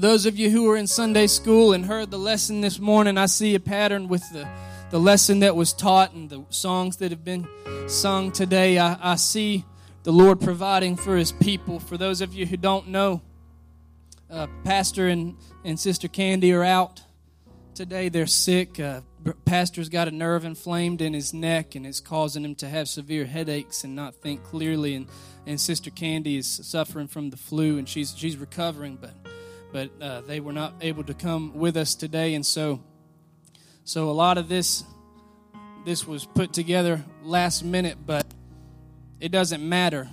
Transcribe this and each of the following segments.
Those of you who were in Sunday school and heard the lesson this morning, I see a pattern with the lesson that was taught and the songs that have been sung today. I see the Lord providing for His people. For those of you who don't know, Pastor and Sister Candy are out today. They're sick. Pastor's got a nerve inflamed in his neck, and it's causing him to have severe headaches and not think clearly. And Sister Candy is suffering from the flu, and she's recovering, but they were not able to come with us today, and so a lot of this was put together last minute, but it doesn't matter.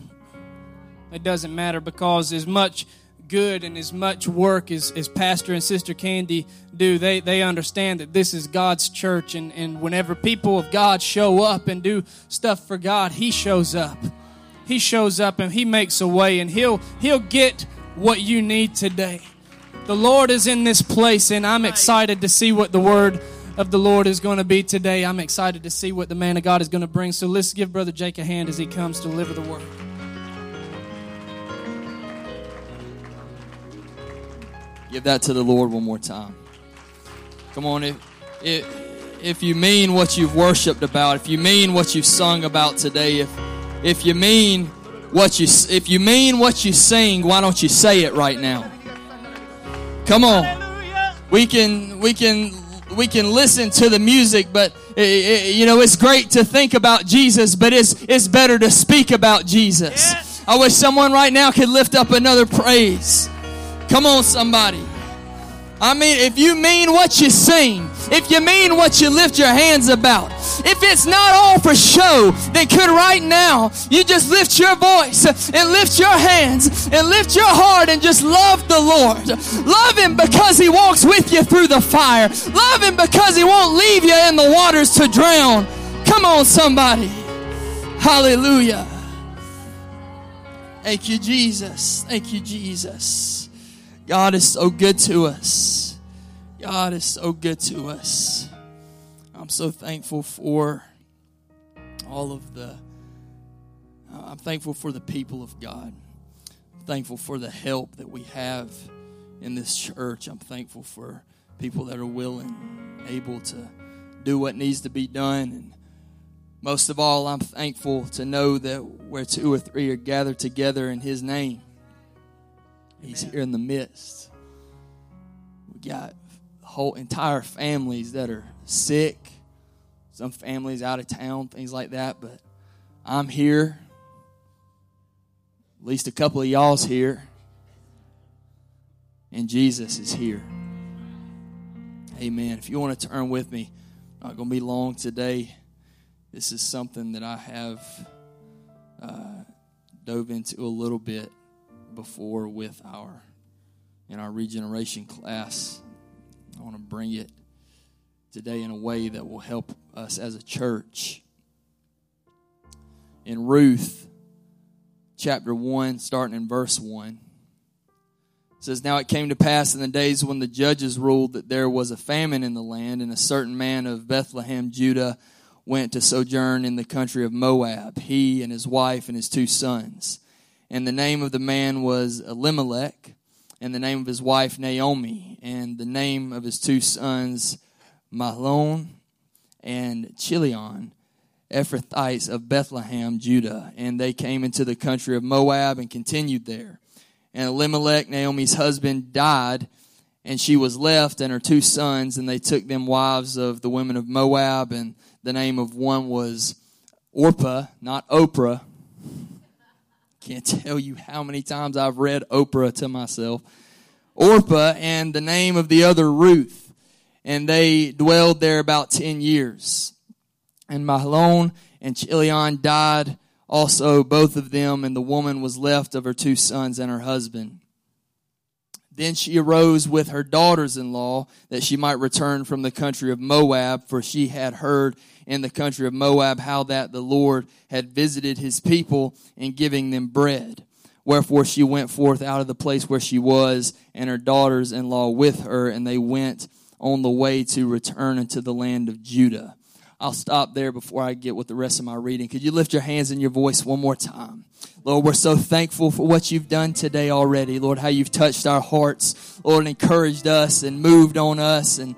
It doesn't matter, because as much good and as much work as Pastor and Sister Candy do, they understand that this is God's church, and whenever people of God show up and do stuff for God, He shows up. He shows up, and He makes a way, and He'll get what you need today. The Lord is in this place, and I'm excited to see what the word of the Lord is going to be today. I'm excited to see what the man of God is going to bring. So let's give Brother Jake a hand as he comes to deliver the word. Give that to the Lord one more time. Come on, if you mean what you've worshiped about, if you mean what you've sung about today, if you mean what you if you mean what you sing, why don't you say it right now? Come on. We can listen to the music, but it's great to think about Jesus, but it's better to speak about Jesus. Yes. I wish someone right now could lift up another praise. Come on, somebody. I mean, if you mean what you sing, if you mean what you lift your hands about, if it's not all for show, then could right now you just lift your voice and lift your hands and lift your heart and just love the Lord. Love Him because He walks with you through the fire. Love Him because He won't leave you in the waters to drown. Come on, somebody. Hallelujah. Thank you, Jesus. Thank you, Jesus. God is so good to us. God is so good to us. I'm so thankful for I'm thankful for the people of God. I'm thankful for the help that we have in this church. I'm thankful for people that are willing, able to do what needs to be done. And most of all, I'm thankful to know that where two or three are gathered together in His name, He's here in the midst. We got whole entire families that are sick, some families out of town, things like that. But I'm here. At least a couple of y'all's here. And Jesus is here. Amen. If you want to turn with me, not going to be long today. This is something that I have dove into a little bit before with our regeneration class. I want to bring it today in a way that will help us as a church. In Ruth chapter 1, starting in verse 1, it says, "Now it came to pass in the days when the judges ruled that there was a famine in the land, and a certain man of Bethlehem, Judah, went to sojourn in the country of Moab, he and his wife and his two sons. And the name of the man was Elimelech, and the name of his wife Naomi, and the name of his two sons Mahlon and Chilion, Ephrathites of Bethlehem, Judah. And they came into the country of Moab and continued there. And Elimelech, Naomi's husband, died, and she was left and her two sons, and they took them wives of the women of Moab, and the name of one was Orpah," not Oprah. Can't tell you how many times I've read Oprah to myself. "Orpah, and the name of the other Ruth. And they dwelled there about 10 years. And Mahlon and Chilion died also, both of them, and the woman was left of her two sons and her husband. Then she arose with her daughters-in-law, that she might return from the country of Moab, for she had heard in the country of Moab how that the Lord had visited His people in giving them bread. Wherefore she went forth out of the place where she was, and her daughters-in-law with her, and they went on the way to return into the land of Judah. I'll stop there before I get with the rest of my reading. Could you lift your hands and your voice one more time? Lord, we're so thankful for what you've done today already. Lord, how you've touched our hearts. Lord, encouraged us and moved on us. And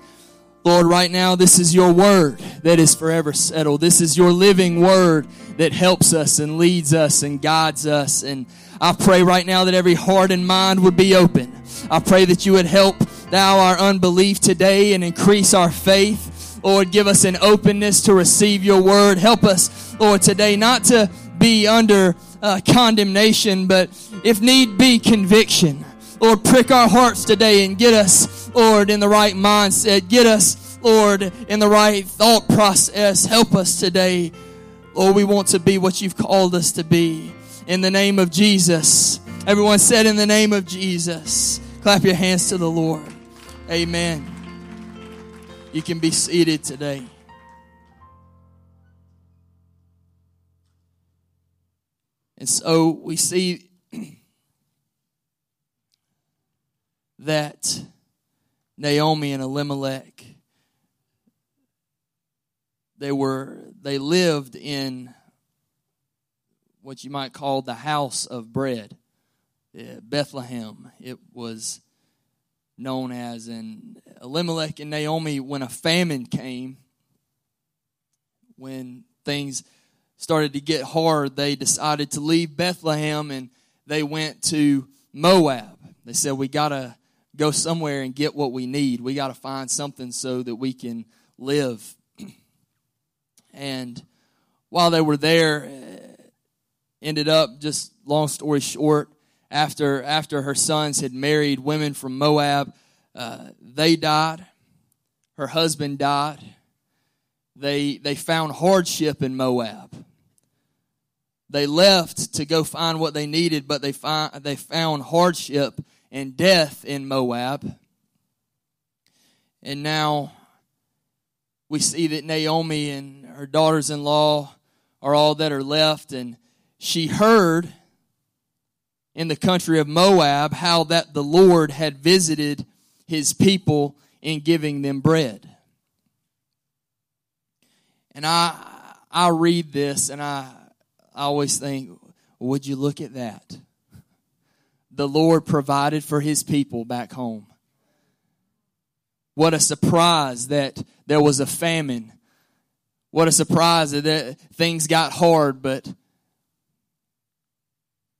Lord, right now, this is your word that is forever settled. This is your living word that helps us and leads us and guides us. And I pray right now that every heart and mind would be open. I pray that you would help thou our unbelief today and increase our faith. Lord, give us an openness to receive your word. Help us, Lord, today not to be under condemnation, but if need be, conviction. Lord, prick our hearts today and get us, Lord, in the right mindset. Get us, Lord, in the right thought process. Help us today. Lord, we want to be what you've called us to be. In the name of Jesus. Everyone said, in the name of Jesus. Clap your hands to the Lord. Amen. You can be seated today. And so we see that Naomi and Elimelech, they lived in what you might call the house of bread. Bethlehem, it was known as. And Elimelech and Naomi, when a famine came, when things started to get hard, they decided to leave Bethlehem and they went to Moab. They said, we got to go somewhere and get what we need. We got to find something so that we can live. And while they were there, ended up, just long story short, After her sons had married women from Moab, they died. Her husband died. They found hardship in Moab. They left to go find what they needed, but they found hardship and death in Moab. And now we see that Naomi and her daughters-in-law are all that are left, and she heard in the country of Moab how that the Lord had visited his people in giving them bread. And I read this and I always think, would you look at that? The Lord provided for his people back home. What a surprise that there was a famine. What a surprise that things got hard, but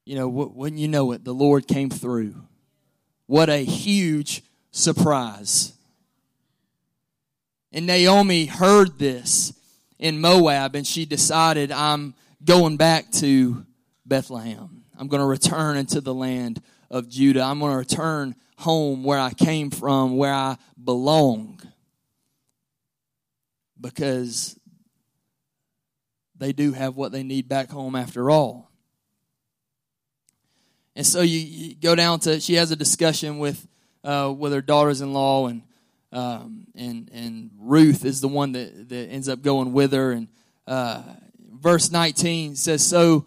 you know, wouldn't you know it, the Lord came through. What a huge surprise. And Naomi heard this in Moab, and she decided, I'm going back to Bethlehem. I'm going to return into the land of Judah. I'm going to return home where I came from, where I belong. Because they do have what they need back home after all. And so you go down to, she has a discussion with her daughters-in-law, and Ruth is the one that ends up going with her. And verse 19 says, so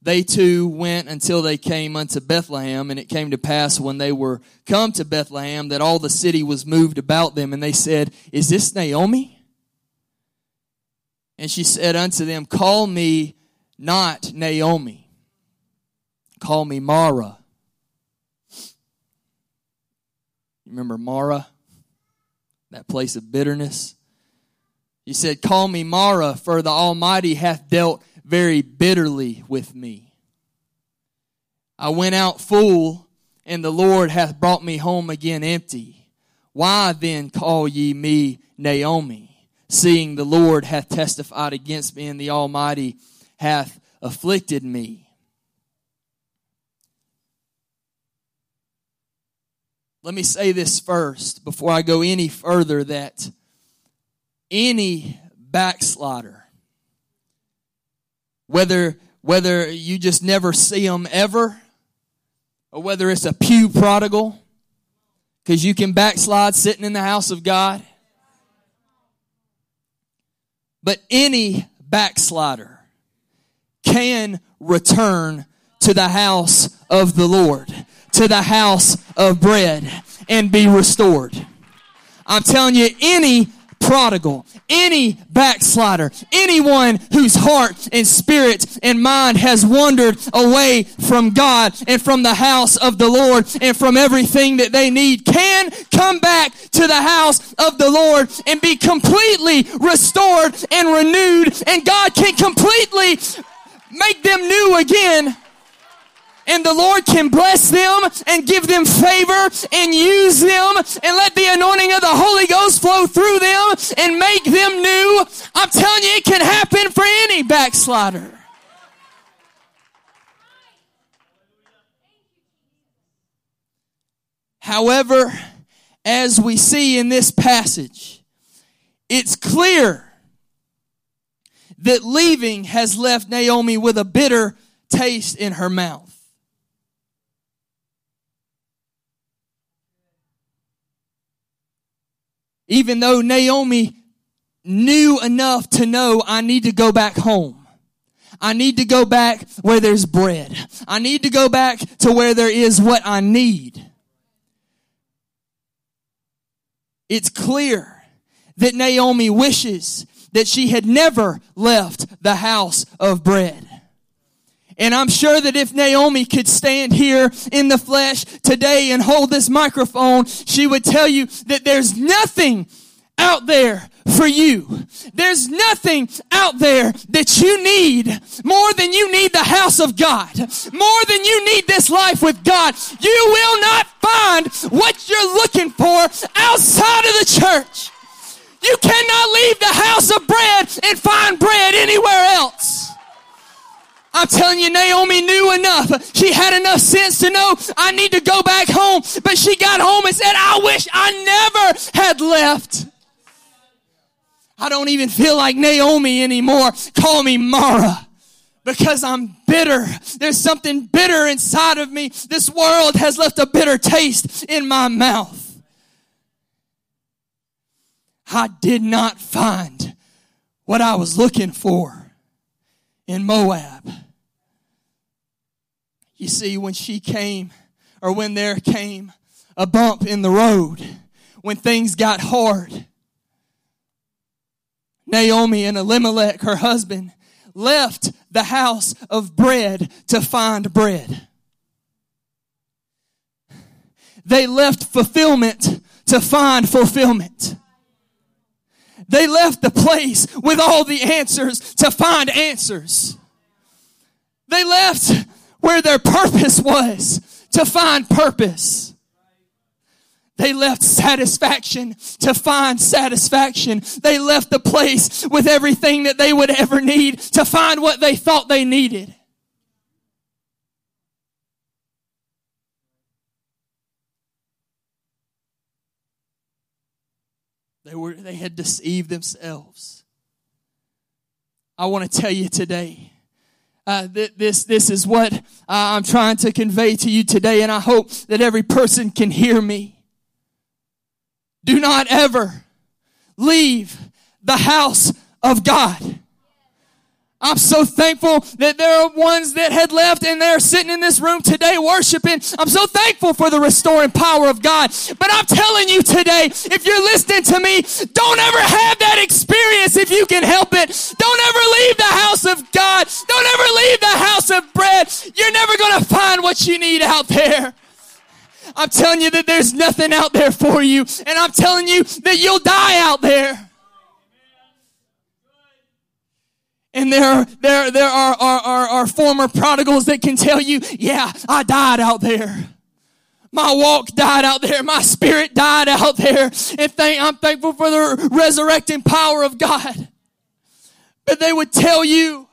they two went until they came unto Bethlehem, and it came to pass when they were come to Bethlehem that all the city was moved about them. And they said, is this Naomi? And she said unto them, call me not Naomi. Call me Mara. You remember Mara? That place of bitterness. He said, call me Mara, for the Almighty hath dealt very bitterly with me. I went out full, and the Lord hath brought me home again empty. Why then call ye me Naomi, seeing the Lord hath testified against me, and the Almighty hath afflicted me? Let me say this first, before I go any further, that any backslider, whether you just never see them ever, or whether it's a pew prodigal, because you can backslide sitting in the house of God, but any backslider can return to the house of the Lord, to the house of bread, and be restored. I'm telling you, any prodigal, any backslider, anyone whose heart and spirit and mind has wandered away from God and from the house of the Lord and from everything that they need can come back to the house of the Lord and be completely restored and renewed, and God can completely make them new again. And the Lord can bless them and give them favor and use them and let the anointing of the Holy Ghost flow through them and make them new. I'm telling you, it can happen for any backslider. However, as we see in this passage, it's clear that leaving has left Naomi with a bitter taste in her mouth. Even though Naomi knew enough to know, I need to go back home. I need to go back where there's bread. I need to go back to where there is what I need. It's clear that Naomi wishes that she had never left the house of bread. And I'm sure that if Naomi could stand here in the flesh today and hold this microphone, she would tell you that there's nothing out there for you. There's nothing out there that you need more than you need the house of God, more than you need this life with God. You will not find what you're looking for outside of the church. You cannot leave the house of bread and find bread anywhere else. I'm telling you, Naomi knew enough. She had enough sense to know, I need to go back home. But she got home and said, I wish I never had left. I don't even feel like Naomi anymore. Call me Mara, because I'm bitter. There's something bitter inside of me. This world has left a bitter taste in my mouth. I did not find what I was looking for in Moab. You see, when there came a bump in the road, when things got hard, Naomi and Elimelech, her husband, left the house of bread to find bread. They left fulfillment to find fulfillment. They left the place with all the answers to find answers. They left where their purpose was to find purpose. They left satisfaction to find satisfaction. They left the place with everything that they would ever need to find what they thought they needed. They had deceived themselves. I want to tell you today, this is what I'm trying to convey to you today, and I hope that every person can hear me. Do not ever leave the house of God. I'm so thankful that there are ones that had left and they're sitting in this room today worshiping. I'm so thankful for the restoring power of God. But I'm telling you today, if you're listening to me, don't ever have that experience if you can help it. Don't ever leave the house of God. Don't ever leave the house of bread. You're never going to find what you need out there. I'm telling you that there's nothing out there for you. And I'm telling you that you'll die out there. And there are former prodigals that can tell you, yeah, I died out there. My walk died out there. My spirit died out there. And I'm thankful for the resurrecting power of God. But they would tell you,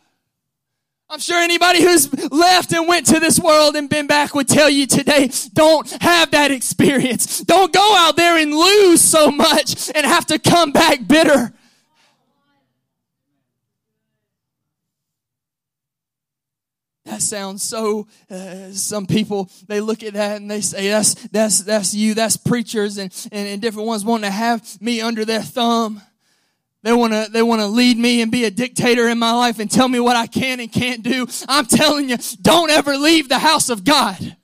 I'm sure anybody who's left and went to this world and been back would tell you today, don't have that experience. Don't go out there and lose so much and have to come back bitter. That sounds so, some people, they look at that and they say, that's you, that's preachers and different ones wanting to have me under their thumb. They want to lead me and be a dictator in my life and tell me what I can and can't do. I'm telling you, don't ever leave the house of God.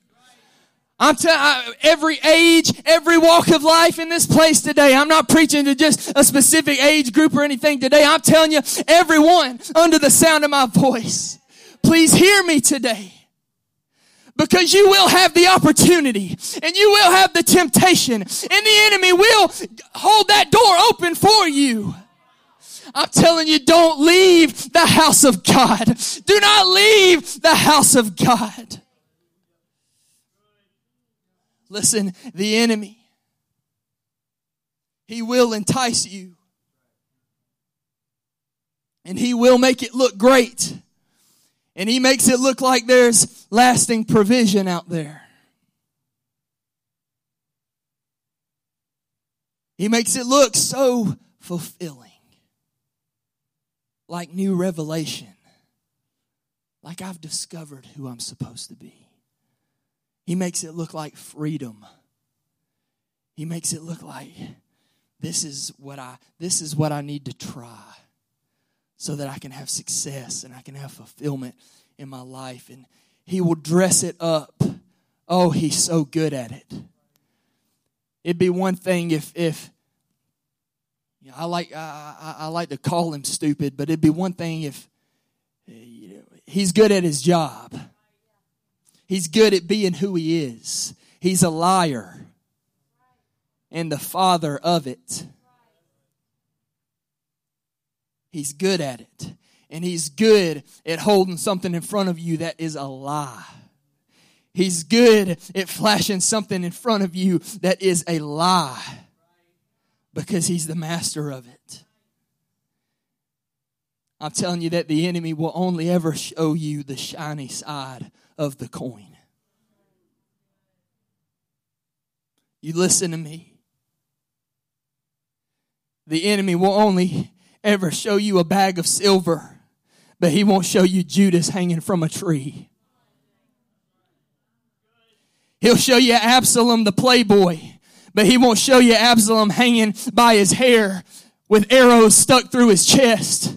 Every age, every walk of life in this place today. I'm not preaching to just a specific age group or anything today. I'm telling you, everyone under the sound of my voice, please hear me today. Because you will have the opportunity and you will have the temptation, and the enemy will hold that door open for you. I'm telling you, don't leave the house of God. Do not leave the house of God. Listen, the enemy, he will entice you. And he will make it look great. And he makes it look like there's lasting provision out there. He makes it look so fulfilling. Like new revelation. Like I've discovered who I'm supposed to be. He makes it look like freedom. He makes it look like this is what I need to try so that I can have success and I can have fulfillment in my life. And he will dress it up. Oh, he's so good at it. It'd be one thing if you know, I like to call him stupid, but it'd be one thing if you know, he's good at his job. He's good at being who he is. He's a liar and the father of it. He's good at it. And he's good at holding something in front of you that is a lie. He's good at flashing something in front of you that is a lie. Because he's the master of it. I'm telling you that the enemy will only ever show you the shiny side of the coin. You listen to me. The enemy will only ever show you a bag of silver, but he won't show you Judas hanging from a tree. He'll show you Absalom the playboy, but he won't show you Absalom hanging by his hair with arrows stuck through his chest.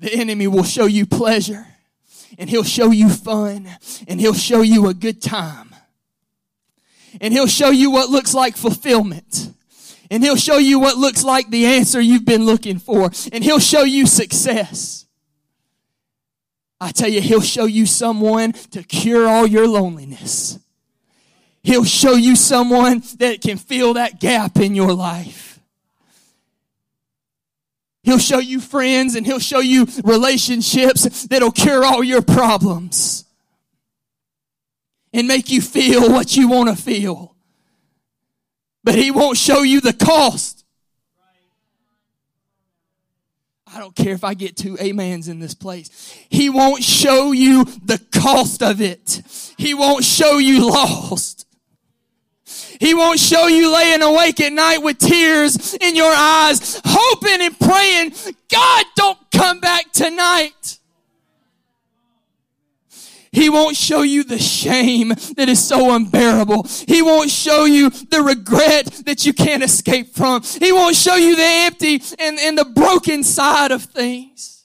The enemy will show you pleasure, and he'll show you fun, and he'll show you a good time. And he'll show you what looks like fulfillment. And he'll show you what looks like the answer you've been looking for. And he'll show you success. I tell you, he'll show you someone to cure all your loneliness. He'll show you someone that can fill that gap in your life. He'll show you friends and he'll show you relationships that'll cure all your problems and make you feel what you want to feel. But he won't show you the cost. I don't care if I get 2 amens in this place. He won't show you the cost of it. He won't show you lost. He won't show you laying awake at night with tears in your eyes, hoping and praying, God, don't come back tonight. He won't show you the shame that is so unbearable. He won't show you the regret that you can't escape from. He won't show you the empty and the broken side of things.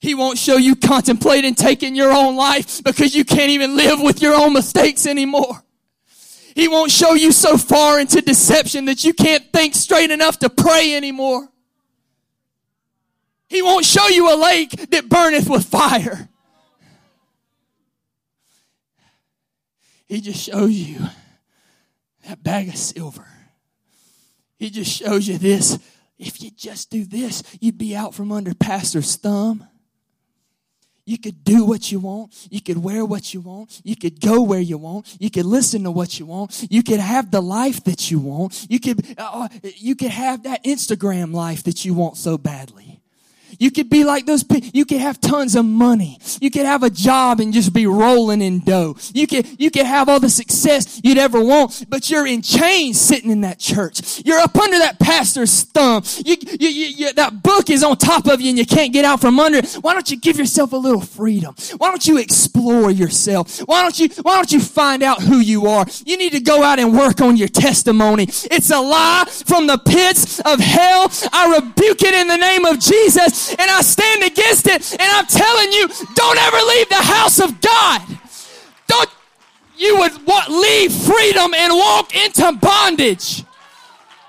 He won't show you contemplating taking your own life because you can't even live with your own mistakes anymore. He won't show you so far into deception that you can't think straight enough to pray anymore. He won't show you a lake that burneth with fire. He just shows you that bag of silver. He just shows you this. If you just do this, you'd be out from under pastor's thumb. You could do what you want. You could wear what you want. You could go where you want. You could listen to what you want. You could have the life that you want. You could have that Instagram life that you want so badly. You could be like those people. You could have tons of money. You could have a job and just be rolling in dough. You could have all the success you'd ever want, but you're in chains sitting in that church. You're up under that pastor's thumb. That book is on top of you and you can't get out from under it. Why don't you give yourself a little freedom? Why don't you explore yourself? Why don't you find out who you are? You need to go out and work on your testimony. It's a lie from the pits of hell. I rebuke it in the name of Jesus and I stand against it. And I'm telling you, don't ever leave the house of God. you would leave freedom and walk into bondage.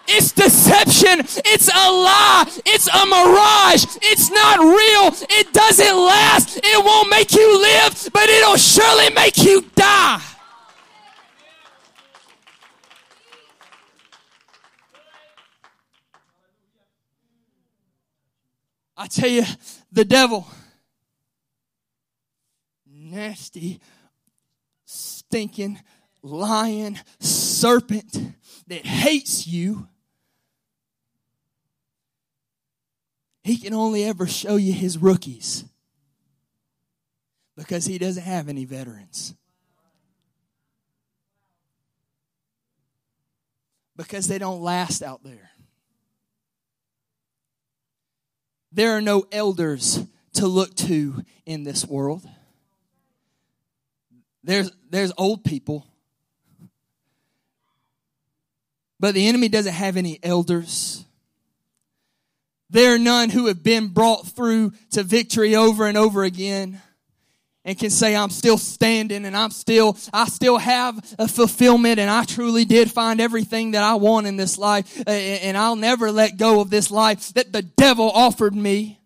It's deception. It's a lie. It's a mirage. It's not real. It doesn't last. It won't make you live, but it'll surely make you die. I tell you, the devil, nasty, stinking, lying serpent that hates you, he can only ever show you his rookies because he doesn't have any veterans. Because they don't last out there. There are no elders to look to in this world. There's old people. But the enemy doesn't have any elders. There are none who have been brought through to victory over and over again and can say, I'm still standing and I still have a fulfillment and I truly did find everything that I want in this life and I'll never let go of this life that the devil offered me.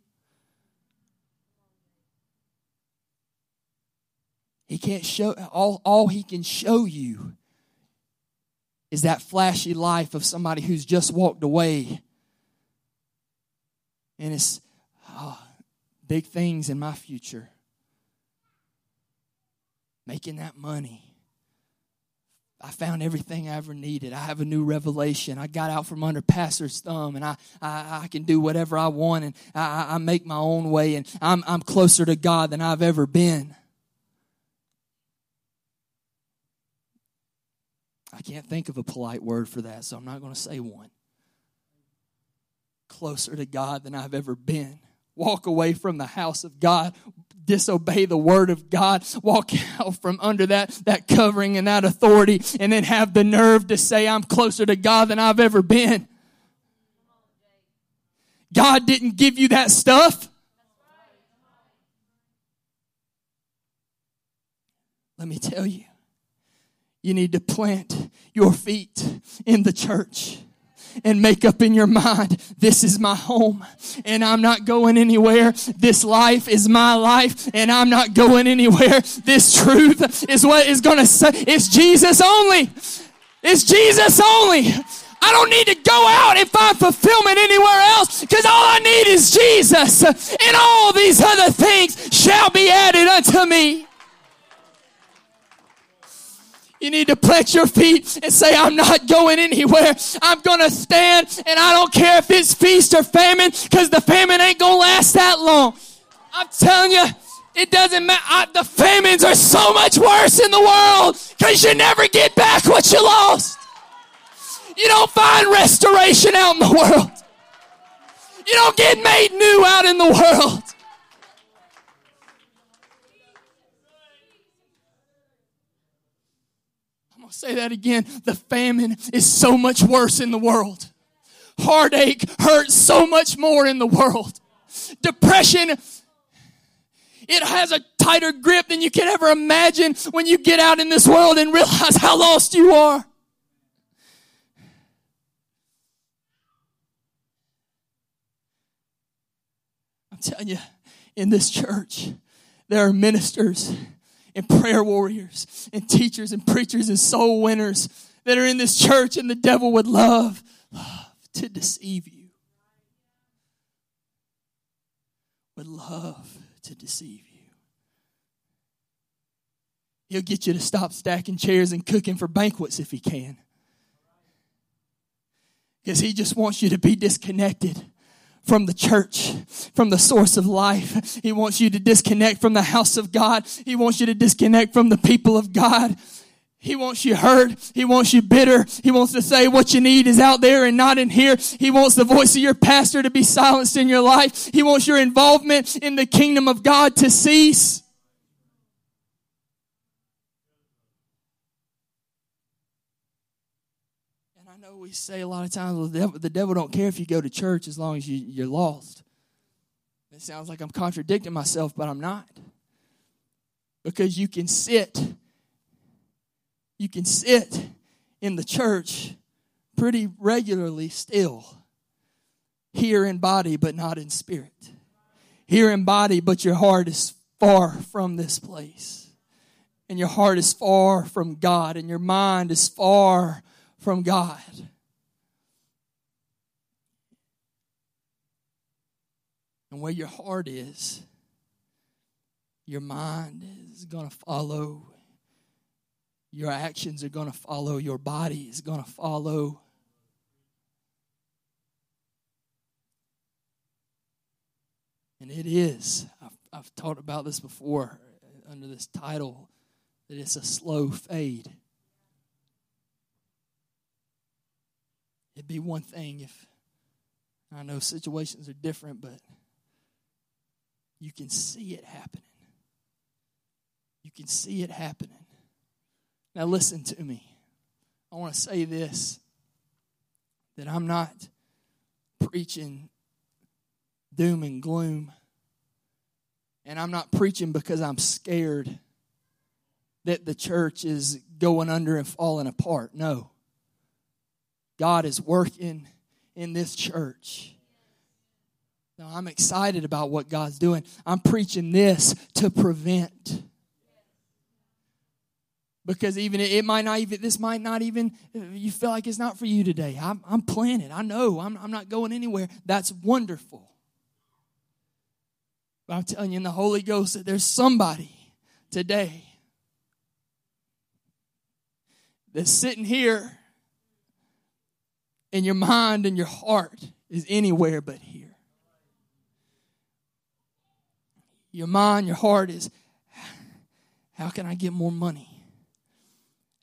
He can't show, all he can show you is that flashy life of somebody who's just walked away. And it's big things in my future. Making that money. I found everything I ever needed. I have a new revelation. I got out from under pastor's thumb, and I can do whatever I want, and I make my own way, and I'm closer to God than I've ever been. I can't think of a polite word for that, so I'm not going to say one. Closer to God than I've ever been. Walk away from the house of God. Disobey the word of God. Walk out from under that covering and that authority, and then have the nerve to say, I'm closer to God than I've ever been. God didn't give you that stuff. Let me tell you. You need to plant your feet in the church and make up in your mind, this is my home and I'm not going anywhere. This life is my life and I'm not going anywhere. This truth is what is going to say. It's Jesus only. It's Jesus only. I don't need to go out and find fulfillment anywhere else because all I need is Jesus, and all these other things shall be added unto me. You need to plant your feet and say, I'm not going anywhere. I'm going to stand, and I don't care if it's feast or famine, because the famine ain't going to last that long. I'm telling you, it doesn't matter. The famines are so much worse in the world because you never get back what you lost. You don't find restoration out in the world. You don't get made new out in the world. I'll say that again. The famine is so much worse in the world. Heartache hurts so much more in the world. Depression, it has a tighter grip than you can ever imagine when you get out in this world and realize how lost you are. I'm telling you, in this church, there are ministers and prayer warriors and teachers and preachers and soul winners that are in this church, and the devil would love to deceive you. Would love to deceive you. He'll get you to stop stacking chairs and cooking for banquets if he can. Because he just wants you to be disconnected from the church, from the source of life. He wants you to disconnect from the house of God. He wants you to disconnect from the people of God. He wants you hurt. He wants you bitter. He wants to say what you need is out there and not in here. He wants the voice of your pastor to be silenced in your life. He wants your involvement in the kingdom of God to cease. We say a lot of times, the devil don't care if you go to church as long as you're lost. It sounds like I'm contradicting myself, but I'm not. Because you can sit you can sit in the church pretty regularly still. Here in body, but not in spirit. Here in body, but your heart is far from this place. And your heart is far from God. And your mind is far from God. And where your heart is, your mind is going to follow. Your actions are going to follow. Your body is going to follow. And it is, I've talked about this before under this title, that it's a slow fade. It'd be one thing if, I know situations are different, but you can see it happening. You can see it happening. Now listen to me. I want to say this, that I'm not preaching doom and gloom. And I'm not preaching because I'm scared that the church is going under and falling apart. No. God is working in this church. Now, I'm excited about what God's doing. I'm preaching this to prevent. Because even it might not even, this might not even, you feel like it's not for you today. I'm planted. I know. I'm not going anywhere. That's wonderful. But I'm telling you in the Holy Ghost that there's somebody today that's sitting here and your mind and your heart is anywhere but here. Your mind, your heart is, how can I get more money?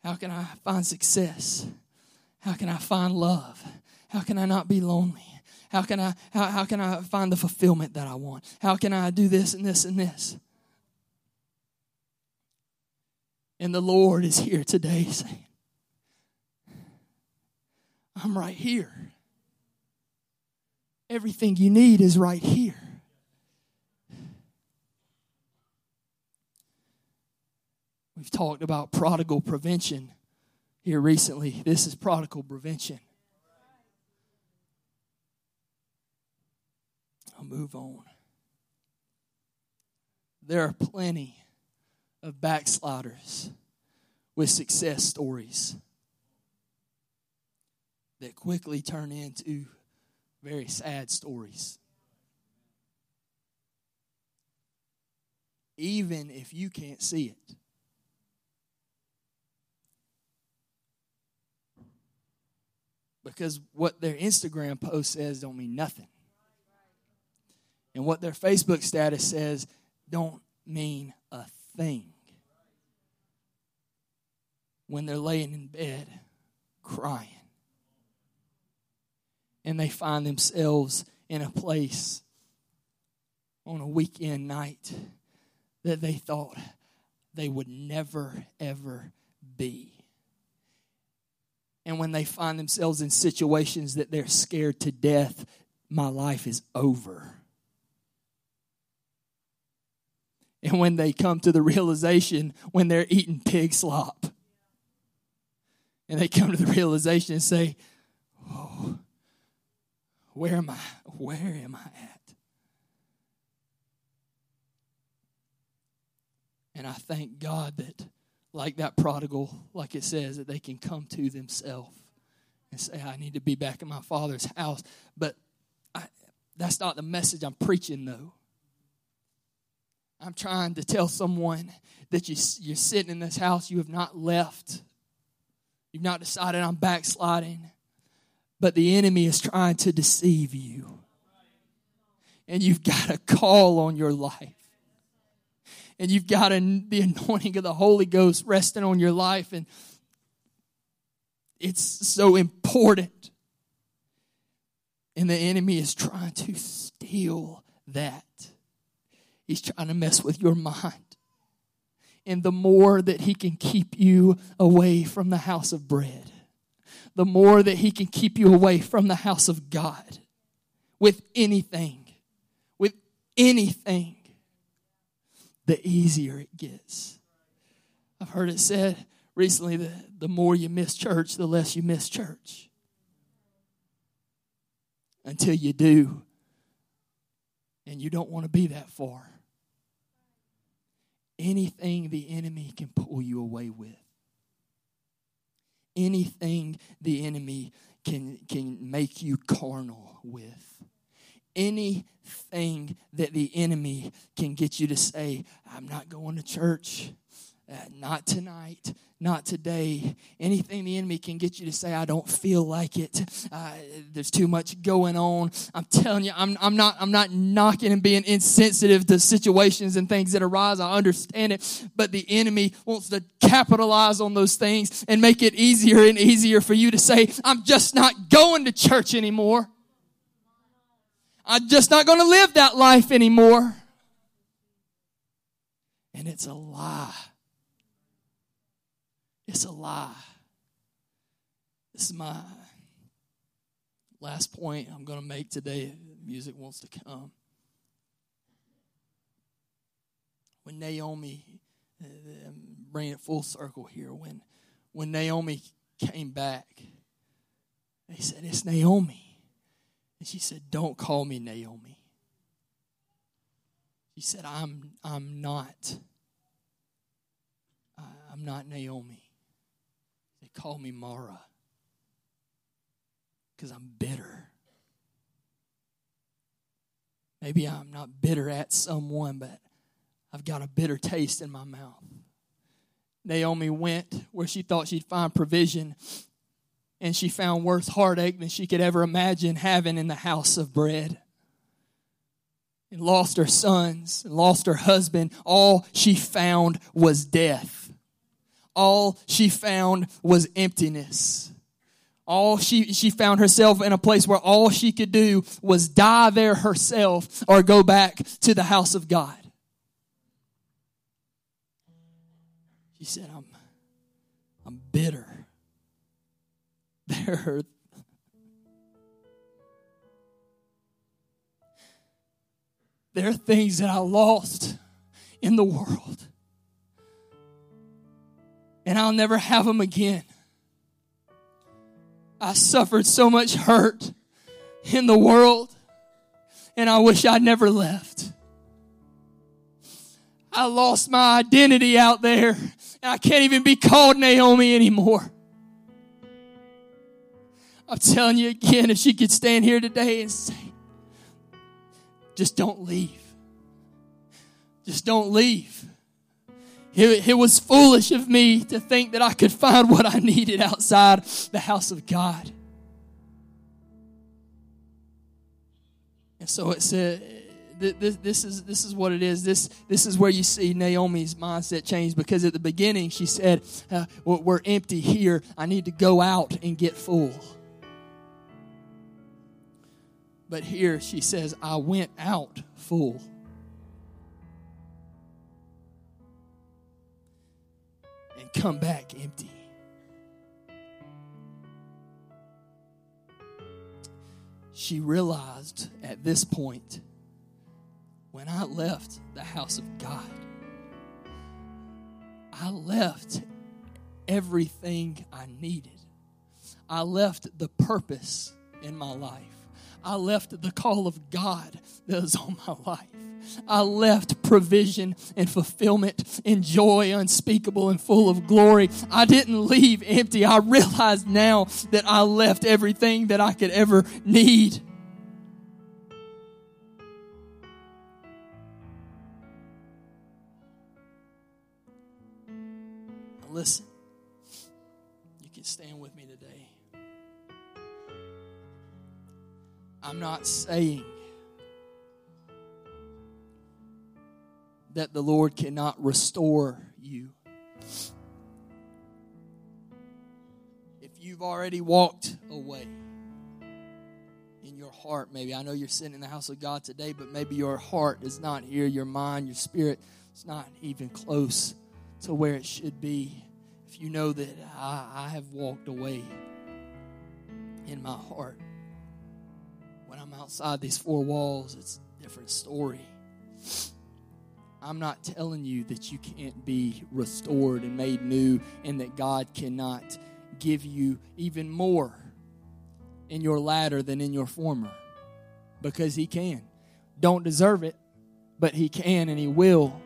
How can I find success? How can I find love? How can I not be lonely? How can I find the fulfillment that I want? How can I do this and this and this? And the Lord is here today saying, I'm right here. Everything you need is right here. We've talked about prodigal prevention here recently. This is prodigal prevention. Move on. There are plenty of backsliders with success stories that quickly turn into very sad stories. Even if you can't see it. Because what their Instagram post says don't mean nothing. And what their Facebook status says don't mean a thing. When they're laying in bed crying. And they find themselves in a place on a weekend night that they thought they would never, ever be. And when they find themselves in situations that they're scared to death, my life is over. And when they come to the realization, when they're eating pig slop, and they come to the realization and say, oh, where am I? Where am I at? And I thank God that, like that prodigal, like it says, that they can come to themselves and say, I need to be back in my Father's house. But that's not the message I'm preaching, though. I'm trying to tell someone that you're sitting in this house. You have not left. You've not decided I'm backsliding. But the enemy is trying to deceive you. And you've got a call on your life. And you've got the anointing of the Holy Ghost resting on your life. And it's so important. And the enemy is trying to steal that. He's trying to mess with your mind. And the more that he can keep you away from the house of bread, the more that he can keep you away from the house of God with anything, the easier it gets. I've heard it said, recently, the more you miss church, the less you miss church. Until you do. And you don't want to be that far. Anything the enemy can pull you away with. Anything the enemy can make you carnal with. Anything that the enemy can get you to say, I'm not going to church. Not tonight, not today. Anything the enemy can get you to say, I don't feel like it. There's too much going on. I'm telling you, I'm not knocking and being insensitive to situations and things that arise. I understand it, but the enemy wants to capitalize on those things and make it easier and easier for you to say, I'm just not going to church anymore. I'm just not going to live that life anymore. And it's a lie. It's a lie. This is my last point I'm going to make today. Music wants to come. When Naomi, bring it full circle here. When Naomi came back, they said, it's Naomi. And she said, don't call me Naomi. She said, I'm not Naomi. They call me Mara because I'm bitter. Maybe I'm not bitter at someone, but I've got a bitter taste in my mouth. Naomi went where she thought she'd find provision, and she found worse heartache than she could ever imagine having in the house of bread. And lost her sons, and lost her husband. All she found was death. All she found was emptiness. All she found herself in a place where all she could do was die there herself or go back to the house of God. She said, I'm bitter. There are things that I lost in the world. And I'll never have them again. I suffered so much hurt in the world, and I wish I'd never left. I lost my identity out there, and I can't even be called Naomi anymore. I'm telling you again, if she could stand here today and say, just don't leave. Just don't leave. It was foolish of me to think that I could find what I needed outside the house of God. And so it said, this is what it is. This is where you see Naomi's mindset change, because at the beginning she said, we're empty here. I need to go out and get full. But here she says, I went out full. Come back empty. She realized at this point, when I left the house of God, I left everything I needed. I left the purpose in my life. I left the call of God that was on my life. I left provision and fulfillment and joy unspeakable and full of glory. I didn't leave empty. I realize now that I left everything that I could ever need. Now listen, you can stand with me today. I'm not saying that the Lord cannot restore you. If you've already walked away in your heart, maybe. I know you're sitting in the house of God today, but maybe your heart is not here. Your mind, your spirit is not even close to where it should be. If you know that I have walked away in my heart. When I'm outside these four walls, it's a different story. I'm not telling you that you can't be restored and made new and that God cannot give you even more in your latter than in your former, because He can. Don't deserve it, but He can and He will.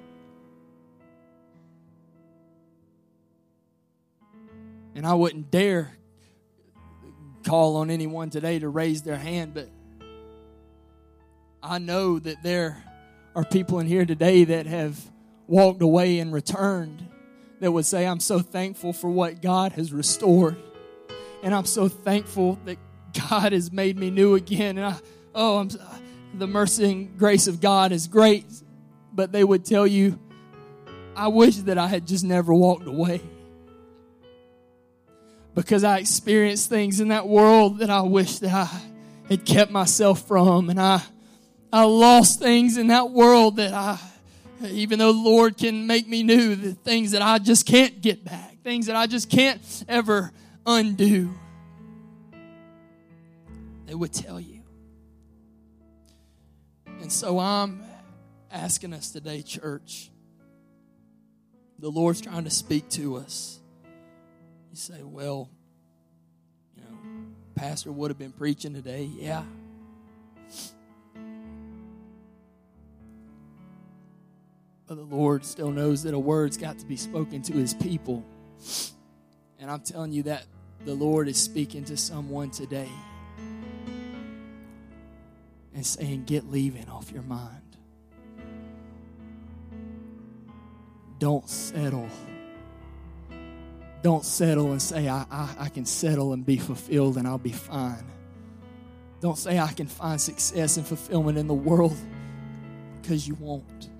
And I wouldn't dare call on anyone today to raise their hand, but I know that there are people in here today that have walked away and returned that would say, I'm so thankful for what God has restored. And I'm so thankful that God has made me new again. And the mercy and grace of God is great. But they would tell you, I wish that I had just never walked away, because I experienced things in that world that I wish that I had kept myself from. And I lost things in that world that even though the Lord can make me new, the things that I just can't get back, things that I just can't ever undo. They would tell you. And so I'm asking us today, church, the Lord's trying to speak to us. You say, well, pastor would have been preaching today. Yeah. But the Lord still knows that a word's got to be spoken to His people. And I'm telling you that the Lord is speaking to someone today and saying, get leaving off your mind. Don't settle. Don't settle and say, I can settle and be fulfilled and I'll be fine. Don't say, I can find success and fulfillment in the world, because you won't.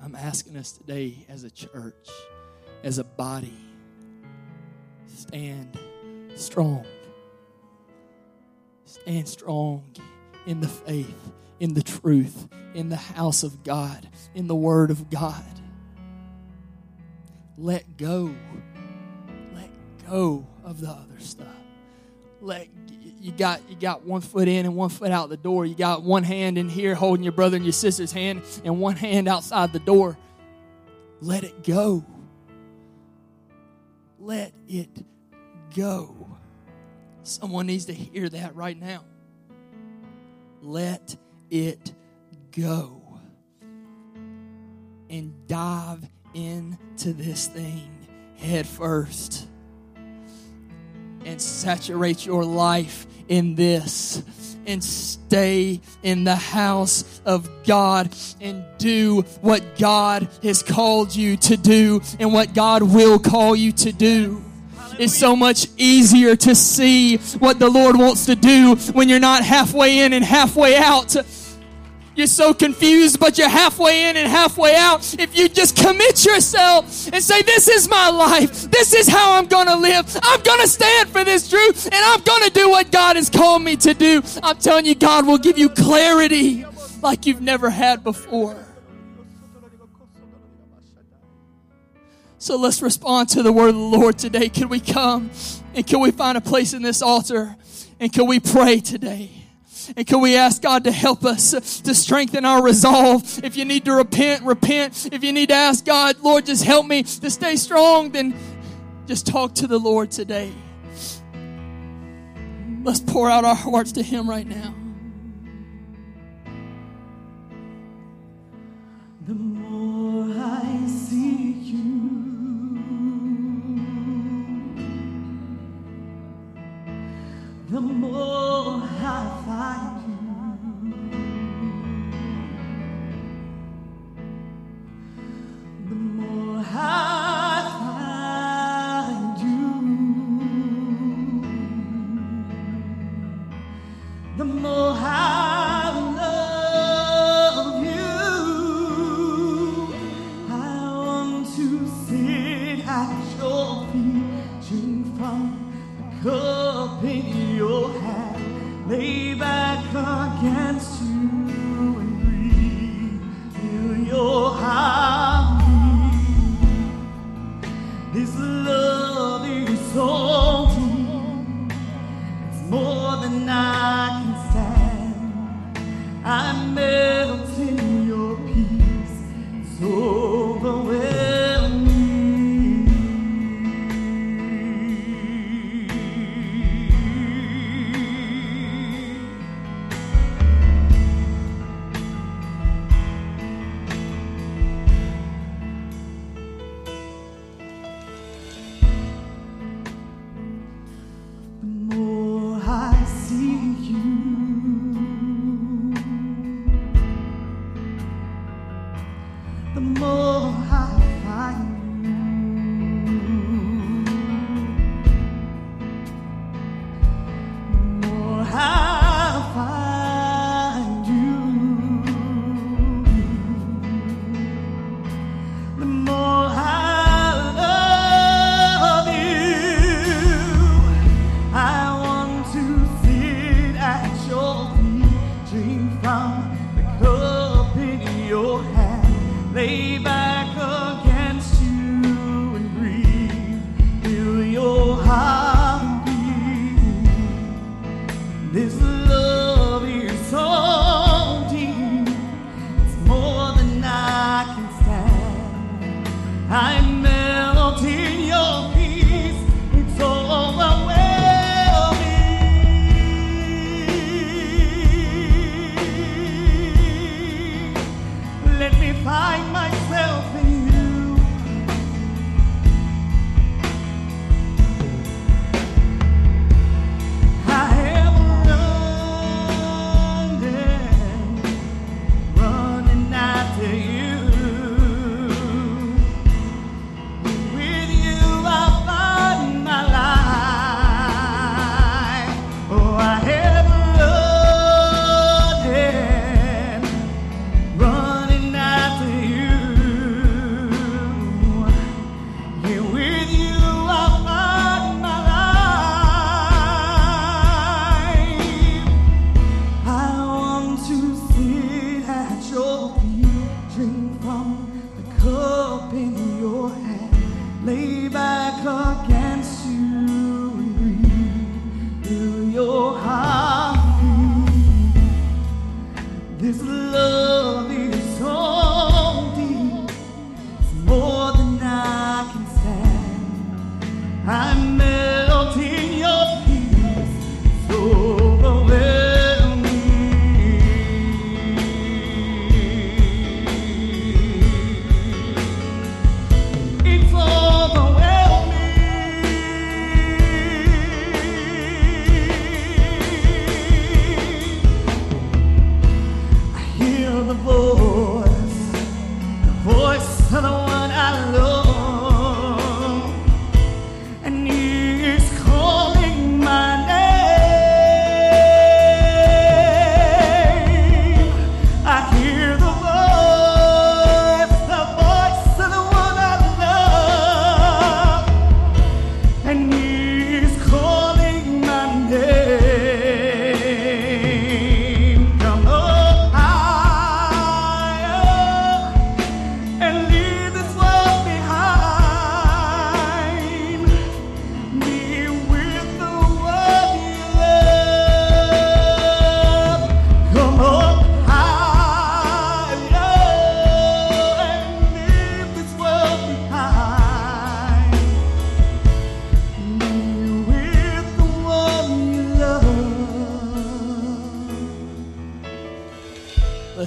I'm asking us today as a church, as a body, stand strong. Stand strong in the faith, in the truth, in the house of God, in the Word of God. Let go. Let go of the other stuff. You got one foot in and one foot out the door. You got one hand in here holding your brother and your sister's hand and one hand outside the door. Let it go. Let it go. Someone needs to hear that right now. Let it go. And dive into this thing head first. And saturate your life in this. And stay in the house of God. And do what God has called you to do. And what God will call you to do. It's so much easier to see what the Lord wants to do when you're not halfway in and halfway out. You're so confused, but you're halfway in and halfway out. If you just commit yourself and say, this is my life. This is how I'm going to live. I'm going to stand for this truth, and I'm going to do what God has called me to do. I'm telling you, God will give you clarity like you've never had before. So let's respond to the word of the Lord today. Can we come, and can we find a place in this altar, and can we pray today? And can we ask God to help us to strengthen our resolve? If you need to repent, repent. If you need to ask God, Lord, just help me to stay strong, then just talk to the Lord today. Let's pour out our hearts to Him right now. The more I see You, the more I find You, the more I find You, the more I love You. I want to sit at Your feet, drink from the cup in Your hand, lay back against You and breathe through Your heart. This love is so deep, it's more than I can stand. I melt in Your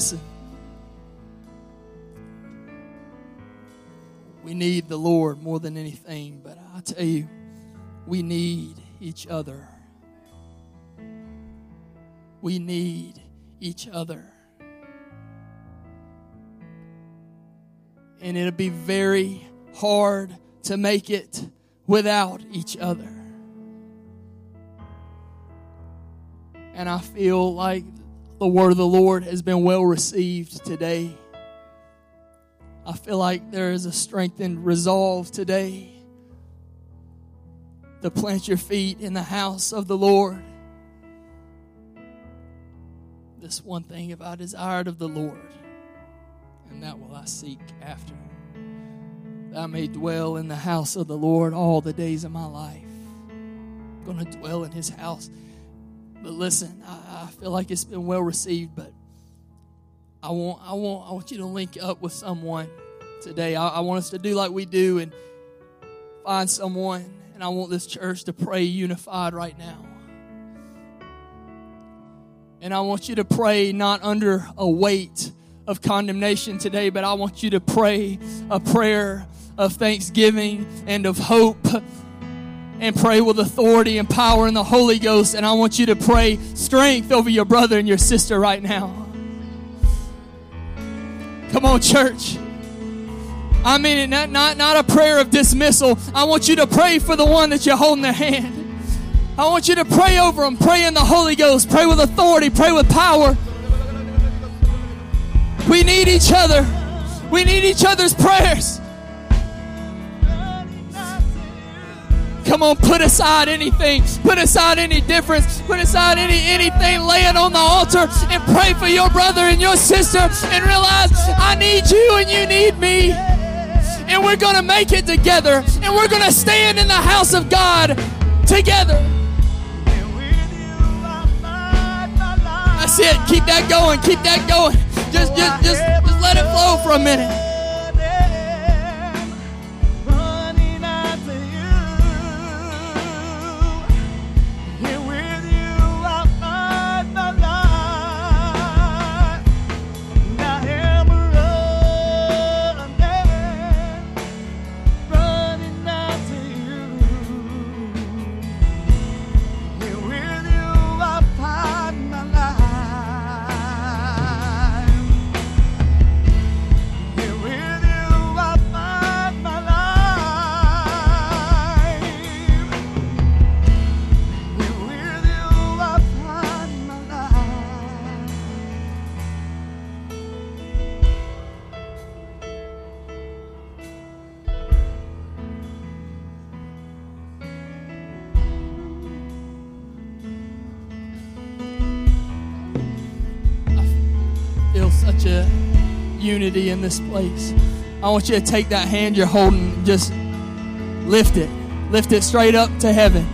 listen. We need the Lord more than anything, but I tell you, we need each other. We need each other. And it'll be very hard to make it without each other. And I feel like the word of the Lord has been well received today. I feel like there is a strengthened resolve today to plant your feet in the house of the Lord. This one thing have I desired of the Lord, and that will I seek after, that I may dwell in the house of the Lord all the days of my life. I'm going to dwell in His house. But listen, I feel like it's been well received, but I want you to link up with someone today. I want us to do like we do and find someone, and I want this church to pray unified right now. And I want you to pray not under a weight of condemnation today, but I want you to pray a prayer of thanksgiving and of hope, and pray with authority and power in the Holy Ghost. And I want you to pray strength over your brother and your sister right now. Come on, church. I mean it, not a prayer of dismissal. I want you to pray for the one that you're holding their hand. I want you to pray over them. Pray in the Holy Ghost. Pray with authority. Pray with power. We need each other. We need each other's prayers. Come on, put aside anything. Put aside any difference. Put aside anything. Lay it on the altar and pray for your brother and your sister, and realize I need you and you need me. And we're going to make it together. And we're going to stand in the house of God together. That's it. Keep that going. Keep that going. Just let it flow for a minute. Unity in this place. I want you to take that hand you're holding and just lift it. Lift it straight up to heaven.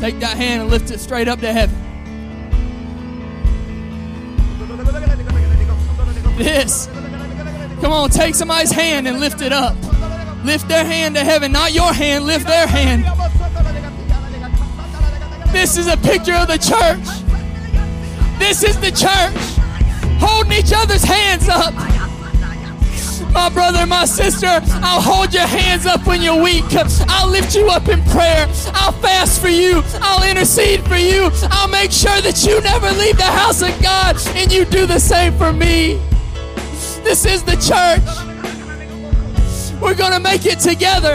Take that hand and lift it straight up to heaven. This. Come on, take somebody's hand and lift it up. Lift their hand to heaven. Not your hand, lift their hand. This is a picture of the church. This is the church. Holding each other's hands up. My brother, my sister, I'll hold your hands up when you're weak. I'll lift you up in prayer. I'll fast for you. I'll intercede for you. I'll make sure that you never leave the house of God, and you do the same for me. This is the church. We're going to make it together.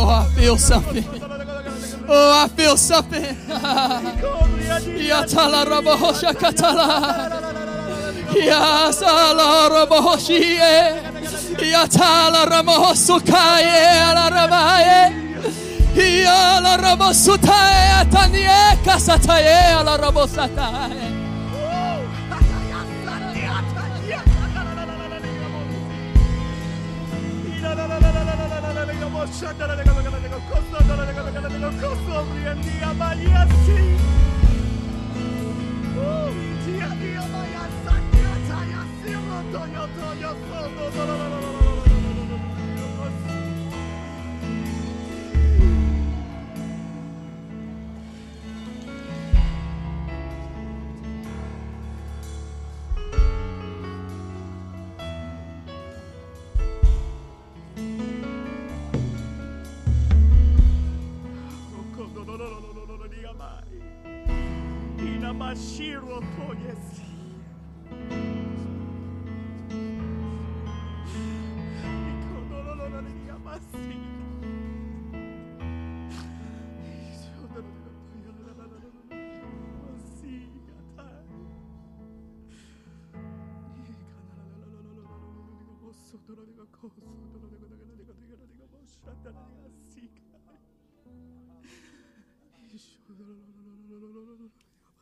Oh, I feel something. Oh, I feel something.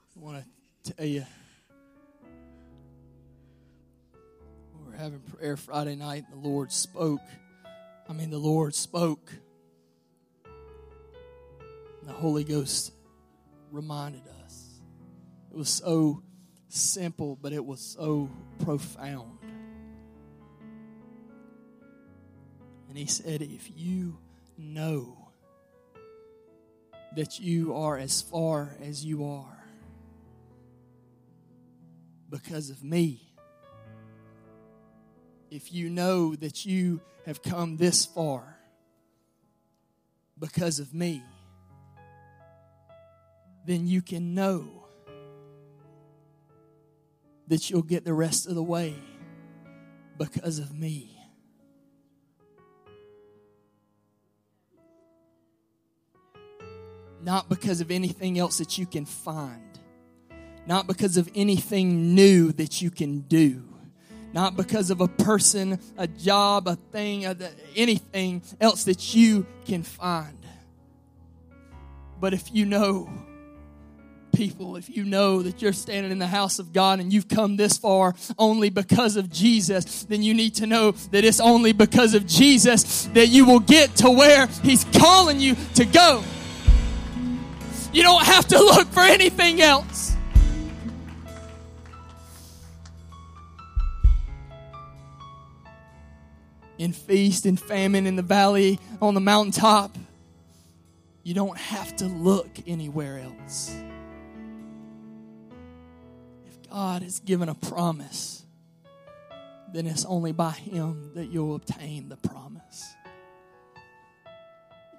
I want to tell you, we were having prayer Friday night, and the Lord spoke. The Lord spoke. And the Holy Ghost reminded us. It was so simple, but it was so profound. And He said, if you know that you are as far as you are because of me. If you know that you have come this far because of me, then you can know that you'll get the rest of the way because of me. Not because of anything else that you can find. Not because of anything new that you can do. Not because of a person, a job, a thing, anything else that you can find. But if you know, people, if you know that you're standing in the house of God and you've come this far only because of Jesus, then you need to know that it's only because of Jesus that you will get to where He's calling you to go. You don't have to look for anything else. In feast and famine, in the valley, on the mountaintop, you don't have to look anywhere else. If God has given a promise, then it's only by Him that you'll obtain the promise.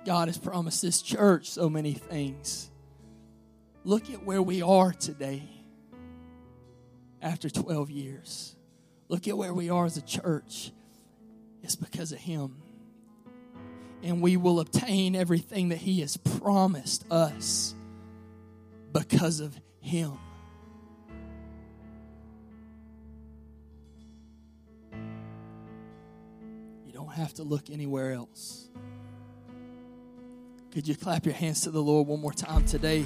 God has promised this church so many things. Look at where we are today after 12 years. Look at where we are as a church. It's because of Him. And we will obtain everything that He has promised us because of Him. You don't have to look anywhere else. Could you clap your hands to the Lord one more time today?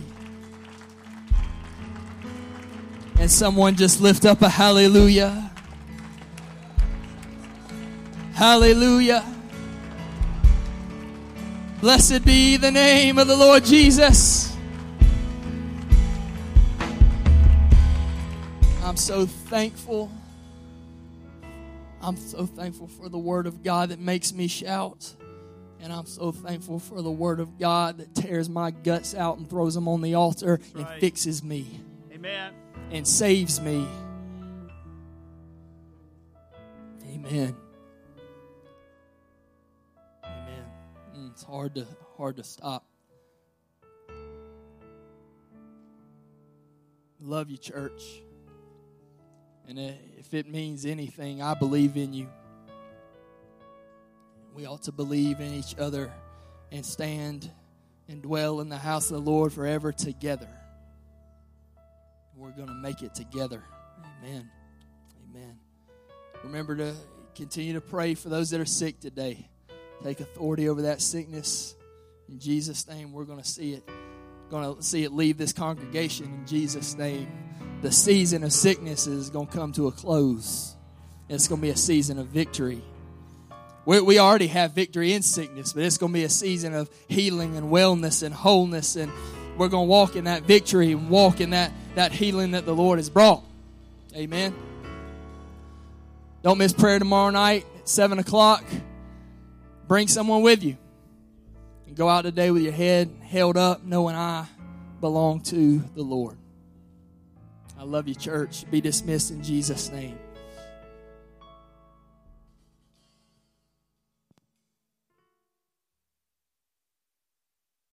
And someone just lift up a hallelujah. Hallelujah. Blessed be the name of the Lord Jesus. I'm so thankful. I'm so thankful for the Word of God that makes me shout. And I'm so thankful for the Word of God that tears my guts out and throws them on the altar. That's right. And fixes me. Amen. And saves me. Amen. Amen. It's hard to stop. Love you, church. And if it means anything, I believe in you. We ought to believe in each other and stand and dwell in the house of the Lord forever together. We're going to make it together. Amen. Amen. Remember to continue to pray for those that are sick today. Take authority over that sickness. In Jesus' name, we're going to see it. Going to see it leave this congregation in Jesus' name. The season of sickness is going to come to a close. It's going to be a season of victory. We already have victory in sickness, but it's going to be a season of healing and wellness and wholeness, and we're going to walk in that victory and walk in that that healing that the Lord has brought. Amen. Don't miss prayer tomorrow night at 7 o'clock. Bring someone with you. And go out today with your head held up, knowing I belong to the Lord. I love you, church. Be dismissed in Jesus' name.